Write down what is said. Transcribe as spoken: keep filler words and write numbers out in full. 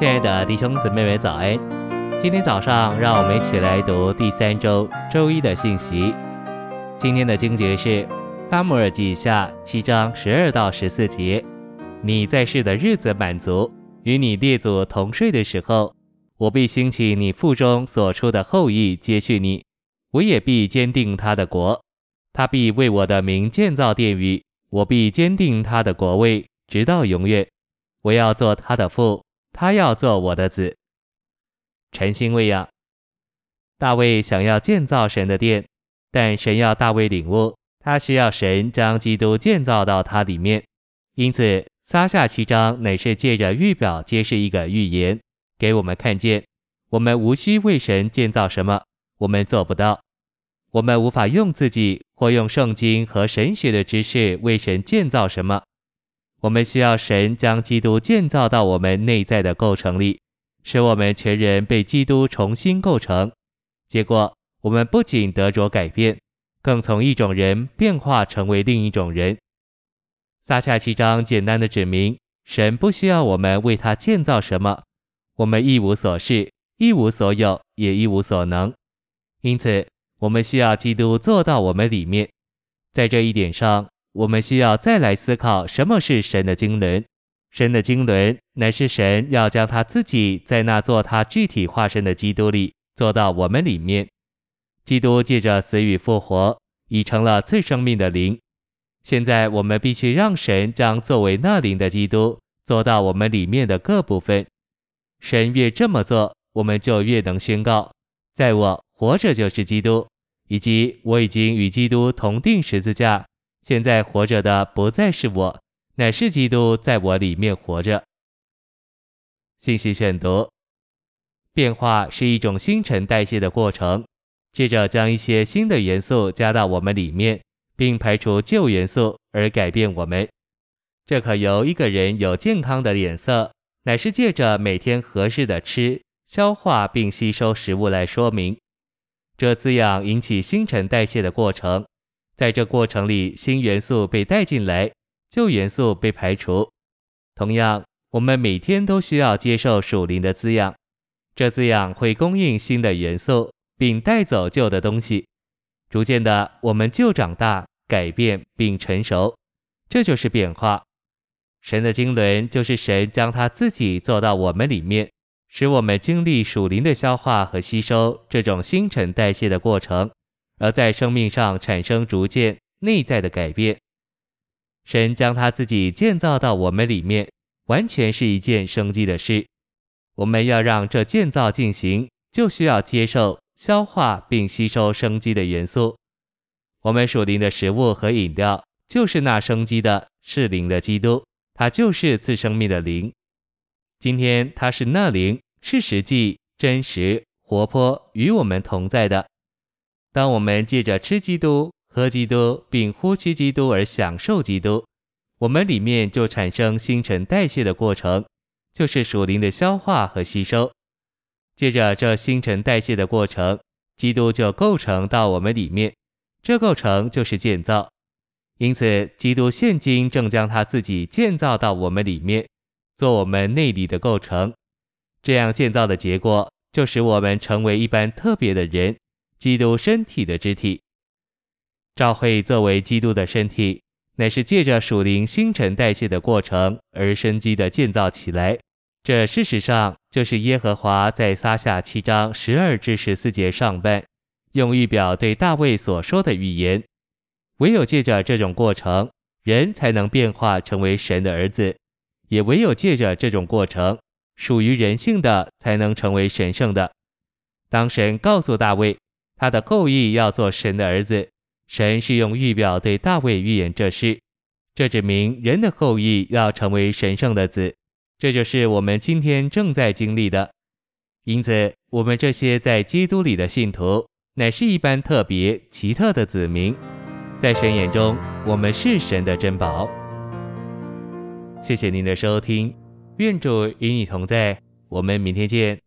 亲爱的弟兄姊妹们早安！今天早上让我们一起来读第三周周一的信息。今天的经节是撒母耳记下七章十二到十四节：你在世的日子满足，与你列祖同睡的时候，我必兴起你腹中所出的后裔接续你，我也必坚定他的国，他必为我的名建造殿宇，我必坚定他的国位，直到永远。我要做他的父，他要做我的子。晨星喂养。大卫想要建造神的殿，但神要大卫领悟，他需要神将基督建造到他里面。因此撒下七章乃是借着预表揭示一个预言，给我们看见我们无需为神建造什么，我们做不到，我们无法用自己或用圣经和神学的知识为神建造什么，我们需要神将基督建造到我们内在的构成里，使我们全人被基督重新构成。结果我们不仅得着改变，更从一种人变化成为另一种人。撒下七章简单的指明，神不需要我们为他建造什么，我们一无所是，一无所有，也一无所能。因此我们需要基督做到我们里面。在这一点上，我们需要再来思考什么是神的经纶。神的经纶乃是神要将他自己在那做他具体化身的基督里做到我们里面。基督借着死与复活已成了赐生命的灵，现在我们必须让神将作为那灵的基督做到我们里面的各部分。神越这么做，我们就越能宣告，在我活着就是基督，以及我已经与基督同定十字架，现在活着的不再是我，乃是基督在我里面活着。信息选读。变化是一种新陈代谢的过程，接着将一些新的元素加到我们里面，并排除旧元素而改变我们。这可由一个人有健康的脸色，乃是借着每天合适的吃、消化并吸收食物来说明。这滋养引起新陈代谢的过程，在这过程里，新元素被带进来，旧元素被排除。同样，我们每天都需要接受属灵的滋养，这滋养会供应新的元素，并带走旧的东西。逐渐的，我们就长大、改变并成熟，这就是变化。神的经纶就是神将他自己做到我们里面，使我们经历属灵的消化和吸收这种新陈代谢的过程，而在生命上产生逐渐内在的改变。神将他自己建造到我们里面，完全是一件生机的事。我们要让这建造进行，就需要接受、消化并吸收生机的元素。我们属灵的食物和饮料，就是那生机的、是灵的基督，它就是赐生命的灵。今天它是那灵，是实际、真实、活泼，与我们同在的。当我们借着吃基督、喝基督并呼吸基督而享受基督，我们里面就产生新陈代谢的过程，就是属灵的消化和吸收。借着这新陈代谢的过程，基督就构成到我们里面，这构成就是建造。因此基督现今正将他自己建造到我们里面，做我们内里的构成。这样建造的结果，就使我们成为一般特别的人，基督身体的肢体。教会作为基督的身体，乃是借着属灵新陈代谢的过程而生机的建造起来。这事实上就是耶和华在撒下七章十二至十四节上半用预表对大卫所说的预言。唯有借着这种过程，人才能变化成为神的儿子，也唯有借着这种过程，属于人性的才能成为神圣的。当神告诉大卫他的后裔要做神的儿子，神是用预表对大卫预言这事，这指明人的后裔要成为神圣的子，这就是我们今天正在经历的。因此我们这些在基督里的信徒，乃是一般特别奇特的子民，在神眼中我们是神的珍宝。谢谢您的收听，愿主与你同在，我们明天见。